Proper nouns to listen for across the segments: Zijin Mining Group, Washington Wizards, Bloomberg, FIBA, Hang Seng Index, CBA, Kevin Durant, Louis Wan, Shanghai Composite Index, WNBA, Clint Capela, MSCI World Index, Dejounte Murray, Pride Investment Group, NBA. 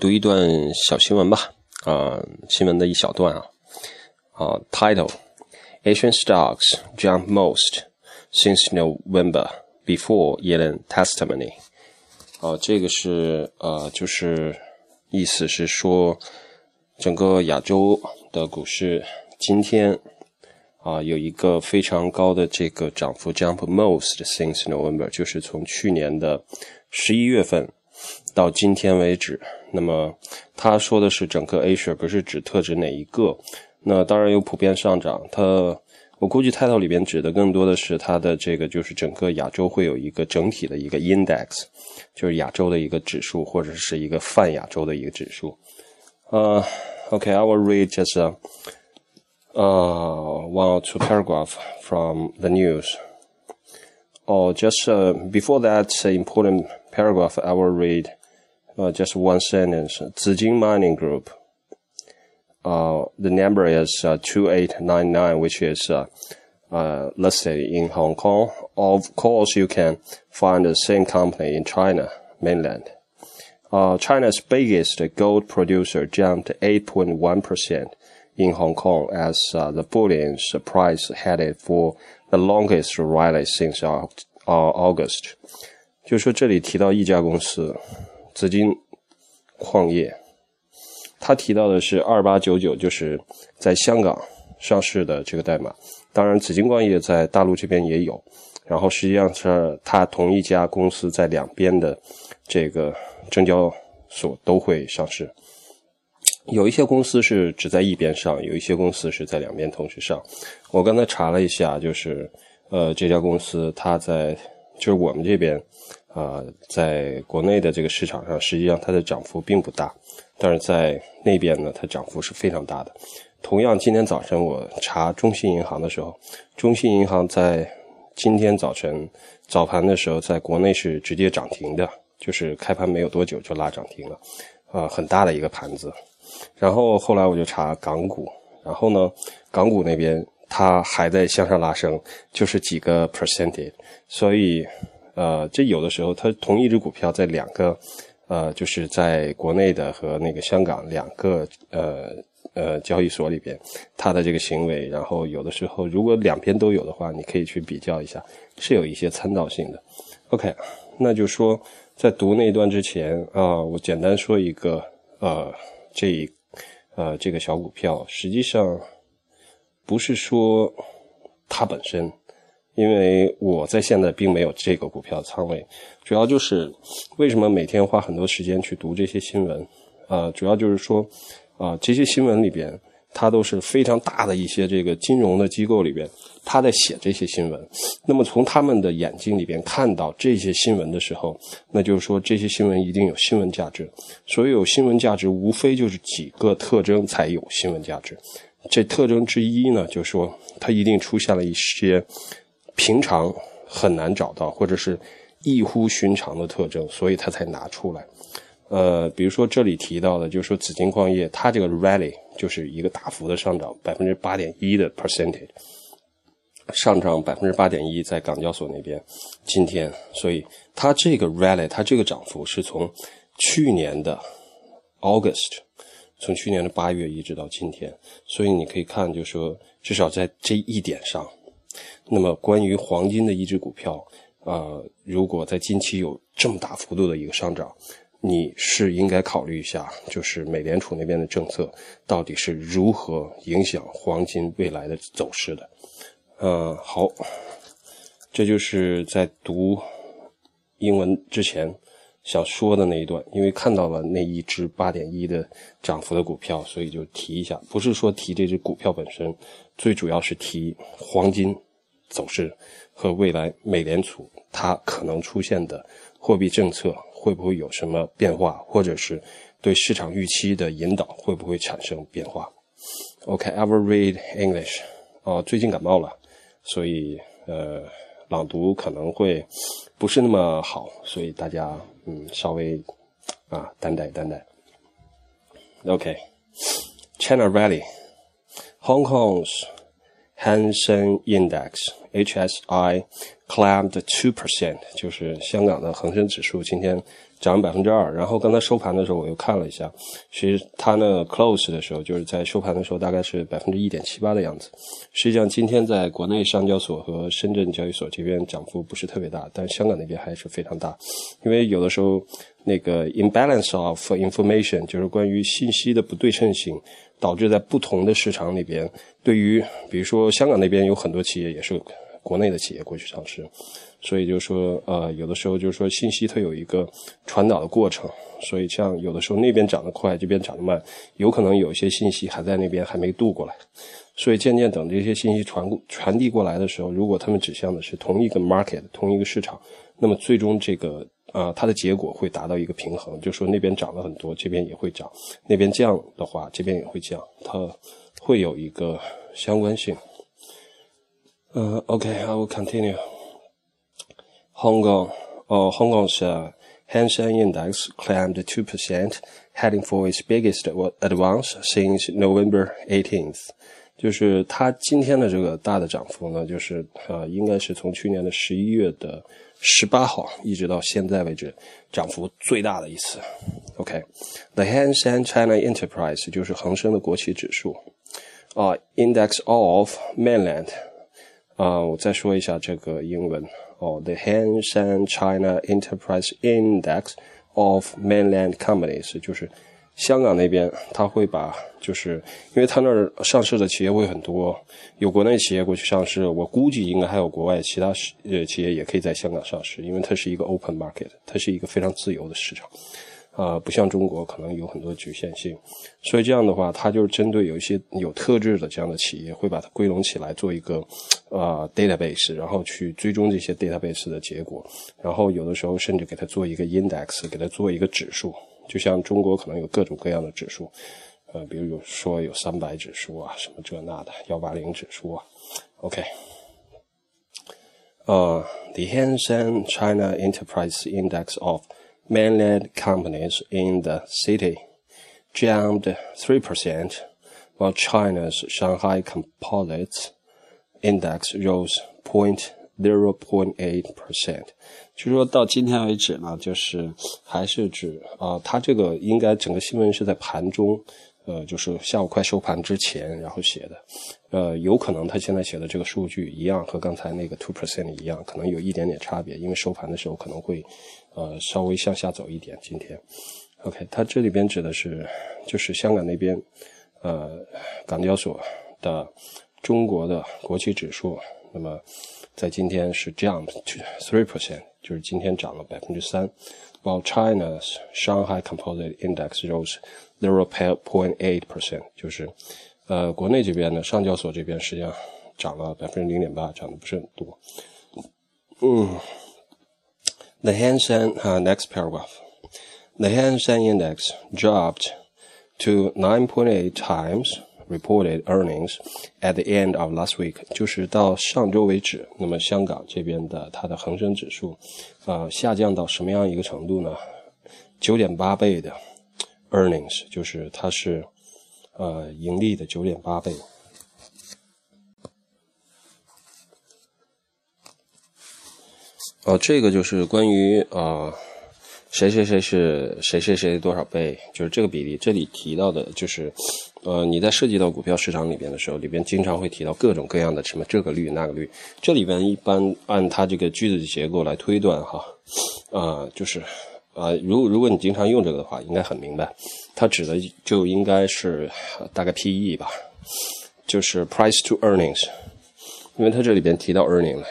读一段小新闻吧，新闻的一小段啊。Title Asian stocks jump most since November before Yellen testimony。这个是就是意思是说整个亚洲的股市今天有一个非常高的这个涨幅 jump most since November， 就是从去年的11月份到今天为止。那么他说的是整个 Asia， 不是指特指哪一个，那当然有普遍上涨，它我估计 title 里边指的更多的是它的这个就是整个亚洲会有一个整体的一个 index， 就是亚洲的一个指数或者是一个泛亚洲的一个指数。Okay, I will read just one or two paragraphs from the news. Before that important paragraph, I will read just one sentence. Zijin Mining Group. The number is 2899, which is listed in Hong Kong. Of course, you can find the same company in China, mainland. China's biggest gold producer jumped 8.1% in Hong Kong as the bullish price headed for the longest rally since August. 就说这里提到一家公司，紫金矿业。他提到的是2899，就是在香港上市的这个代码。当然紫金矿业在大陆这边也有，然后实际上是他同一家公司在两边的这个证交所都会上市。有一些公司是只在一边上，有一些公司是在两边同时上。我刚才查了一下，就是这家公司它在就是我们这边在国内的这个市场上，实际上它的涨幅并不大，但是在那边呢，它涨幅是非常大的。同样，今天早晨我查中信银行的时候，中信银行在今天早晨早盘的时候，在国内是直接涨停的，就是开盘没有多久就拉涨停了，很大的一个盘子。然后后来我就查港股，然后呢，港股那边它还在向上拉升，就是几个 percentage， 所以这有的时候它同一只股票在两个。就是在国内的和那个香港两个交易所里边，它的这个行为，然后有的时候如果两边都有的话，你可以去比较一下，是有一些参照性的。OK， 那就说在读那一段之前我简单说一个这个小股票，实际上不是说它本身。因为我在现在并没有这个股票仓位，主要就是为什么每天花很多时间去读这些新闻，主要就是说这些新闻里边它都是非常大的一些这个金融的机构里边它在写这些新闻，那么从他们的眼睛里边看到这些新闻的时候，那就是说这些新闻一定有新闻价值，所以有新闻价值无非就是几个特征才有新闻价值，这特征之一呢就是说它一定出现了一些平常很难找到或者是异乎寻常的特征，所以他才拿出来。比如说这里提到的就是说紫金矿业它这个 rally 就是一个大幅的上涨 8.1% 的 percentage， 上涨 8.1% 在港交所那边今天，所以它这个 rally 它这个涨幅是从去年的 August， 从去年的8月一直到今天，所以你可以看就是说至少在这一点上，那么关于黄金的一只股票，如果在近期有这么大幅度的一个上涨，你是应该考虑一下，就是美联储那边的政策到底是如何影响黄金未来的走势的。好，这就是在读英文之前想说的那一段，因为看到了那一只 8.1 的涨幅的股票，所以就提一下，不是说提这只股票本身，最主要是提黄金走势和未来美联储它可能出现的货币政策会不会有什么变化，或者是对市场预期的引导会不会产生变化。 OK, I will read English. 最近感冒了，所以朗读可能会不是那么好，所以大家稍微担待。OK, China rally. Hong Kong's Hang Seng Index (HSI) climbed 2%， 就是香港的恒生指数今天涨 2%， 然后刚才收盘的时候我又看了一下，其实它呢 close 的时候，就是在收盘的时候大概是 1.78% 的样子。实际上今天在国内上交所和深圳交易所这边涨幅不是特别大，但香港那边还是非常大，因为有的时候那个 imbalance of information， 就是关于信息的不对称性，导致在不同的市场里边，对于比如说香港那边有很多企业也是国内的企业过去上市，所以就说有的时候就是说信息它有一个传导的过程，所以像有的时候那边涨得快这边涨得慢，有可能有些信息还在那边还没渡过来，所以渐渐等这些信息传递过来的时候，如果他们指向的是同一个 market 同一个市场，那么最终这个它的结果会达到一个平衡，就说那边涨了很多这边也会涨，那边降的话这边也会降，它会有一个相关性。Okay, I will continue. Hong Kong, Hong Kong's Hang Seng Index climbed 2%, heading for its biggest advance since November 18th. 就是它今天的这个大的涨幅呢，就是应该是从去年的11月的18号一直到现在为止涨幅最大的一次。OK, The Hang Seng China Enterprise 就是恒生的国企指数。Index of Mainland我再说一下这个英文The Hang Seng China Enterprise Index of Mainland Companies 就是香港那边，他会把就是因为他那儿上市的企业会很多，有国内企业过去上市，我估计应该还有国外其他企业也可以在香港上市，因为它是一个 open market， 它是一个非常自由的市场，不像中国可能有很多局限性，所以这样的话，它就是针对有一些有特质的这样的企业，会把它归拢起来做一个database， 然后去追踪这些 database 的结果，然后有的时候甚至给它做一个 index， 给它做一个指数。就像中国可能有各种各样的指数，比如说有300指数啊，什么这那的180指数啊。OK， The Hang Seng China Enterprise Index of Mainland Companies in the City jumped 3%, while China's Shanghai Composites Index rose 0.8%。就说到今天为止呢，就是还是指它这个应该整个新闻是在盘中，就是下午快收盘之前然后写的，有可能它现在写的这个数据一样和刚才那个 2% 一样，可能有一点点差别，因为收盘的时候可能会稍微向下走一点今天。OK， 它这里边指的是就是香港那边港交所的中国的国企指数，那么在今天是 jump 3%， 就是今天涨了 3%， while China's Shanghai Composite Index rose 0.8%， 就是国内这边呢，上交所这边实际上涨了 0.8%， 涨得不是很多。The Hang Seng next paragraph. The Hang Seng Index dropped to 9.8 times reported earnings at the end of last week， 就是到上周为止，那么香港这边的它的恒生指数下降到什么样一个程度呢？ 9.8 倍的 earnings， 就是它是盈利的 9.8 倍。这个就是关于谁是谁多少倍，就是这个比例。这里提到的就是你在涉及到股票市场里边的时候，里边经常会提到各种各样的什么这个率那个率，这里边一般按它这个句子的结构来推断哈，就是如果你经常用这个的话，应该很明白，它指的就应该是大概 PE 吧，就是 price to earnings， 因为它这里边提到 earnings 了。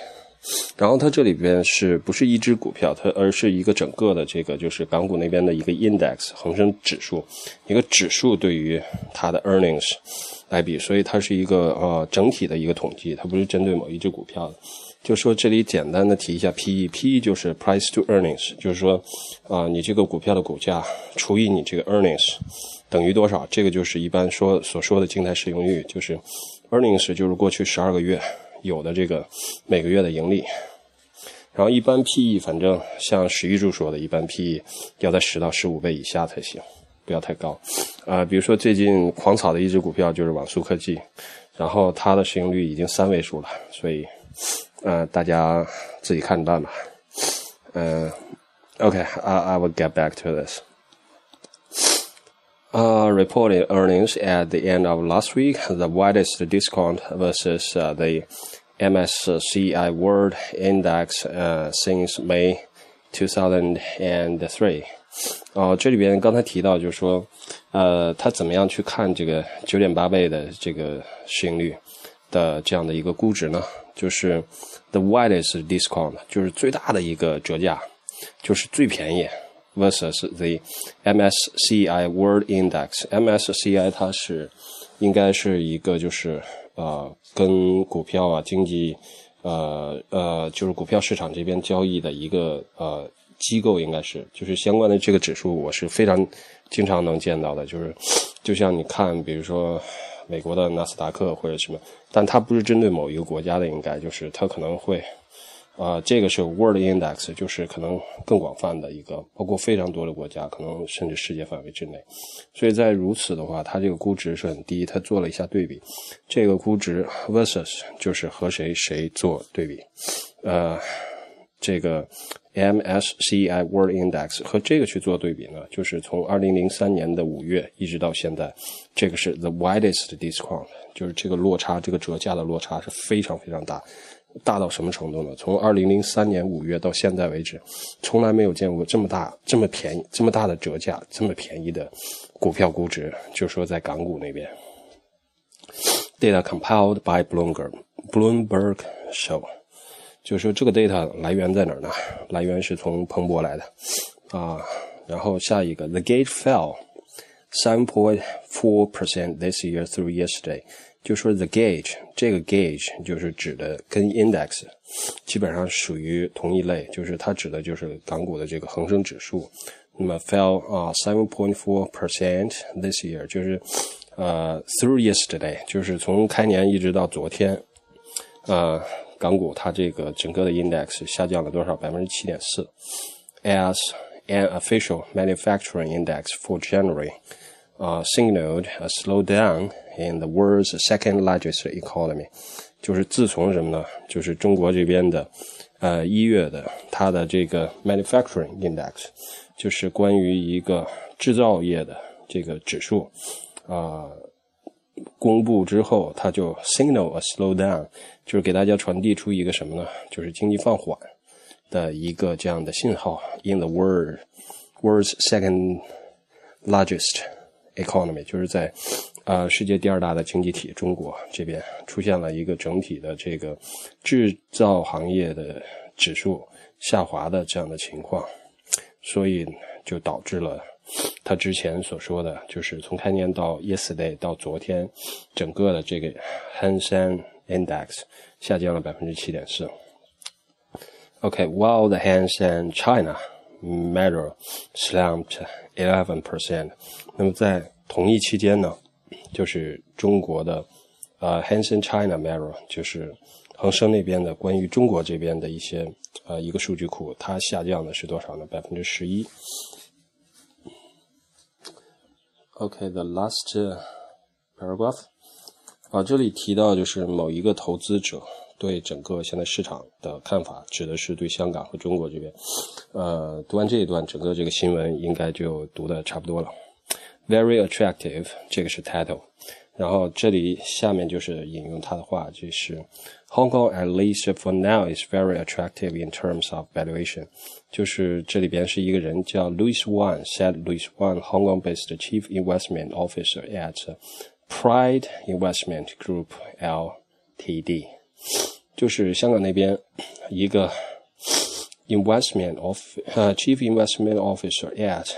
然后它这里边是不是一只股票，它而是一个整个的这个就是港股那边的一个 index 恒生指数，一个指数对于它的 earnings 来比，所以它是一个整体的一个统计，它不是针对某一只股票的。就说这里简单的提一下 PE 就是 price to earnings， 就是说你这个股票的股价除以你这个 earnings 等于多少，这个就是一般所说的静态市盈率，就是 earnings 就是过去12个月有的这个每个月的盈利。然后一般 PE 反正像史玉柱说的，一般 PE 要在10到15倍以下才行，不要太高。比如说最近狂炒的一只股票就是网速科技，然后它的市盈率已经三位数了，所以大家自己看着办吧。Okay, I will get back to this. Reported earnings at the end of last week, the widest discount versus the MSCI World Index since May 2003. 这里边刚才提到就是说，他怎么样去看这个 9.8 倍的这个市盈率的这样的一个估值呢？就是 the widest discount， 就是最大的一个折价，就是最便宜。versus the MSCI World Index。 MSCI 它是应该是一个就是跟股票啊经济就是股票市场这边交易的一个机构，应该是就是相关的这个指数我是非常经常能见到的，就是就像你看比如说美国的纳斯达克或者什么，但它不是针对某一个国家的，应该就是它可能会这个是 World Index， 就是可能更广泛的一个，包括非常多的国家，可能甚至世界范围之内。所以在如此的话，它这个估值是很低。它做了一下对比，这个估值 versus 就是和谁做对比。这个 MSCI World Index 和这个去做对比呢，就是从2003年的5月一直到现在，这个是 the widest discount， 就是这个落差，这个折价的落差是非常非常大。大到什么程度呢？从2003年5月到现在为止，从来没有见过这么大、这么便宜、这么大的折价、这么便宜的股票估值，就说在港股那边。Data compiled by Bloomberg show， 就是说这个 data 来源在哪儿呢？来源是从彭博来的啊。然后下一个 ，The gauge fell 3.4% this year through yesterday。就说 the gauge， 这个 gauge 就是指的跟 index 基本上属于同一类，就是它指的就是港股的这个恒生指数。那么 fell 7.4% this year， 就是through yesterday， 就是从开年一直到昨天，港股它这个整个的 index 下降了多少？ 7.4%。 As an official manufacturing index for January，signaled a slowdown in the world's second largest economy， 就是自从什么呢？就是中国这边的一月的它的这个 manufacturing index， 就是关于一个制造业的这个指数公布之后，它就 signal a slowdown， 就是给大家传递出一个什么呢？就是经济放缓的一个这样的信号。In the world's second largest economy， 就是在世界第二大的经济体中国这边出现了一个整体的这个制造行业的指数下滑的这样的情况，所以就导致了他之前所说的就是从开年到 yesterday 到昨天整个的这个 Hang Seng Index 下降了 7.4%。 Okay, while the Hang Seng China measure slumped 11%， 那么在同一期间呢，就是中国的Hang Seng China measure， 就是恒生那边的关于中国这边的一些一个数据库，它下降的是多少呢？ 11%。 Okay, the last paragraph， 这里提到就是某一个投资者对整个现在市场的看法，指的是对香港和中国这边。读完这一段，整个这个新闻应该就读的差不多了。Very attractive， 这个是 title， 然后这里下面就是引用他的话，就是 Hong Kong at least for now is very attractive in terms of valuation， 就是这里边是一个人叫 Louis Wan said Louis Wan Hong Kong based chief investment officer at Pride Investment Group Ltd， 就是香港那边一个 chief investment officer at，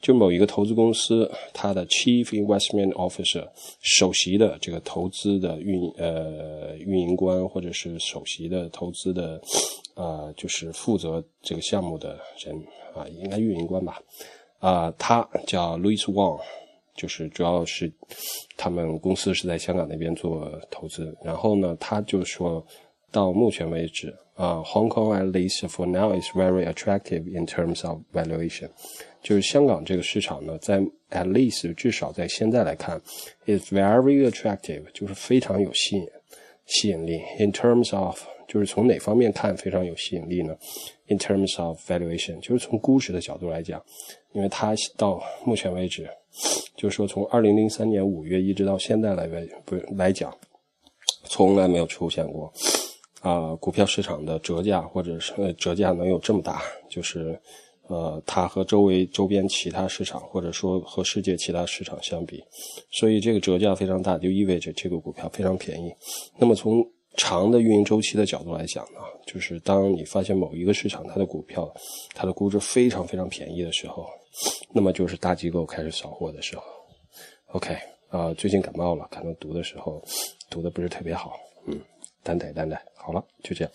就某一个投资公司，它的 Chief Investment Officer 首席的这个投资的运营官，或者是首席的投资的就是负责这个项目的人啊，应该运营官吧他叫 Louis Wan， 就是主要是他们公司是在香港那边做投资，然后呢，他就说到目前为止Hong Kong at least for now is very attractive in terms of valuation， 就是香港这个市场呢，在 at least 至少在现在来看 is very attractive， 就是非常有吸引力 in terms of 就是从哪方面看非常有吸引力呢 ？In terms of valuation， 就是从估值的角度来讲，因为它到目前为止，就是说从2003年5月一直到现在来讲，从来没有出现过股票市场的折价或者是折价能有这么大，就是它和周边其他市场或者说和世界其他市场相比，所以这个折价非常大，就意味着这个股票非常便宜。那么从长的运营周期的角度来讲呢，就是当你发现某一个市场它的股票它的估值非常非常便宜的时候，那么就是大机构开始扫货的时候。OK， 最近感冒了，可能读的时候读的不是特别好，嗯，担待担待，好了，就这样。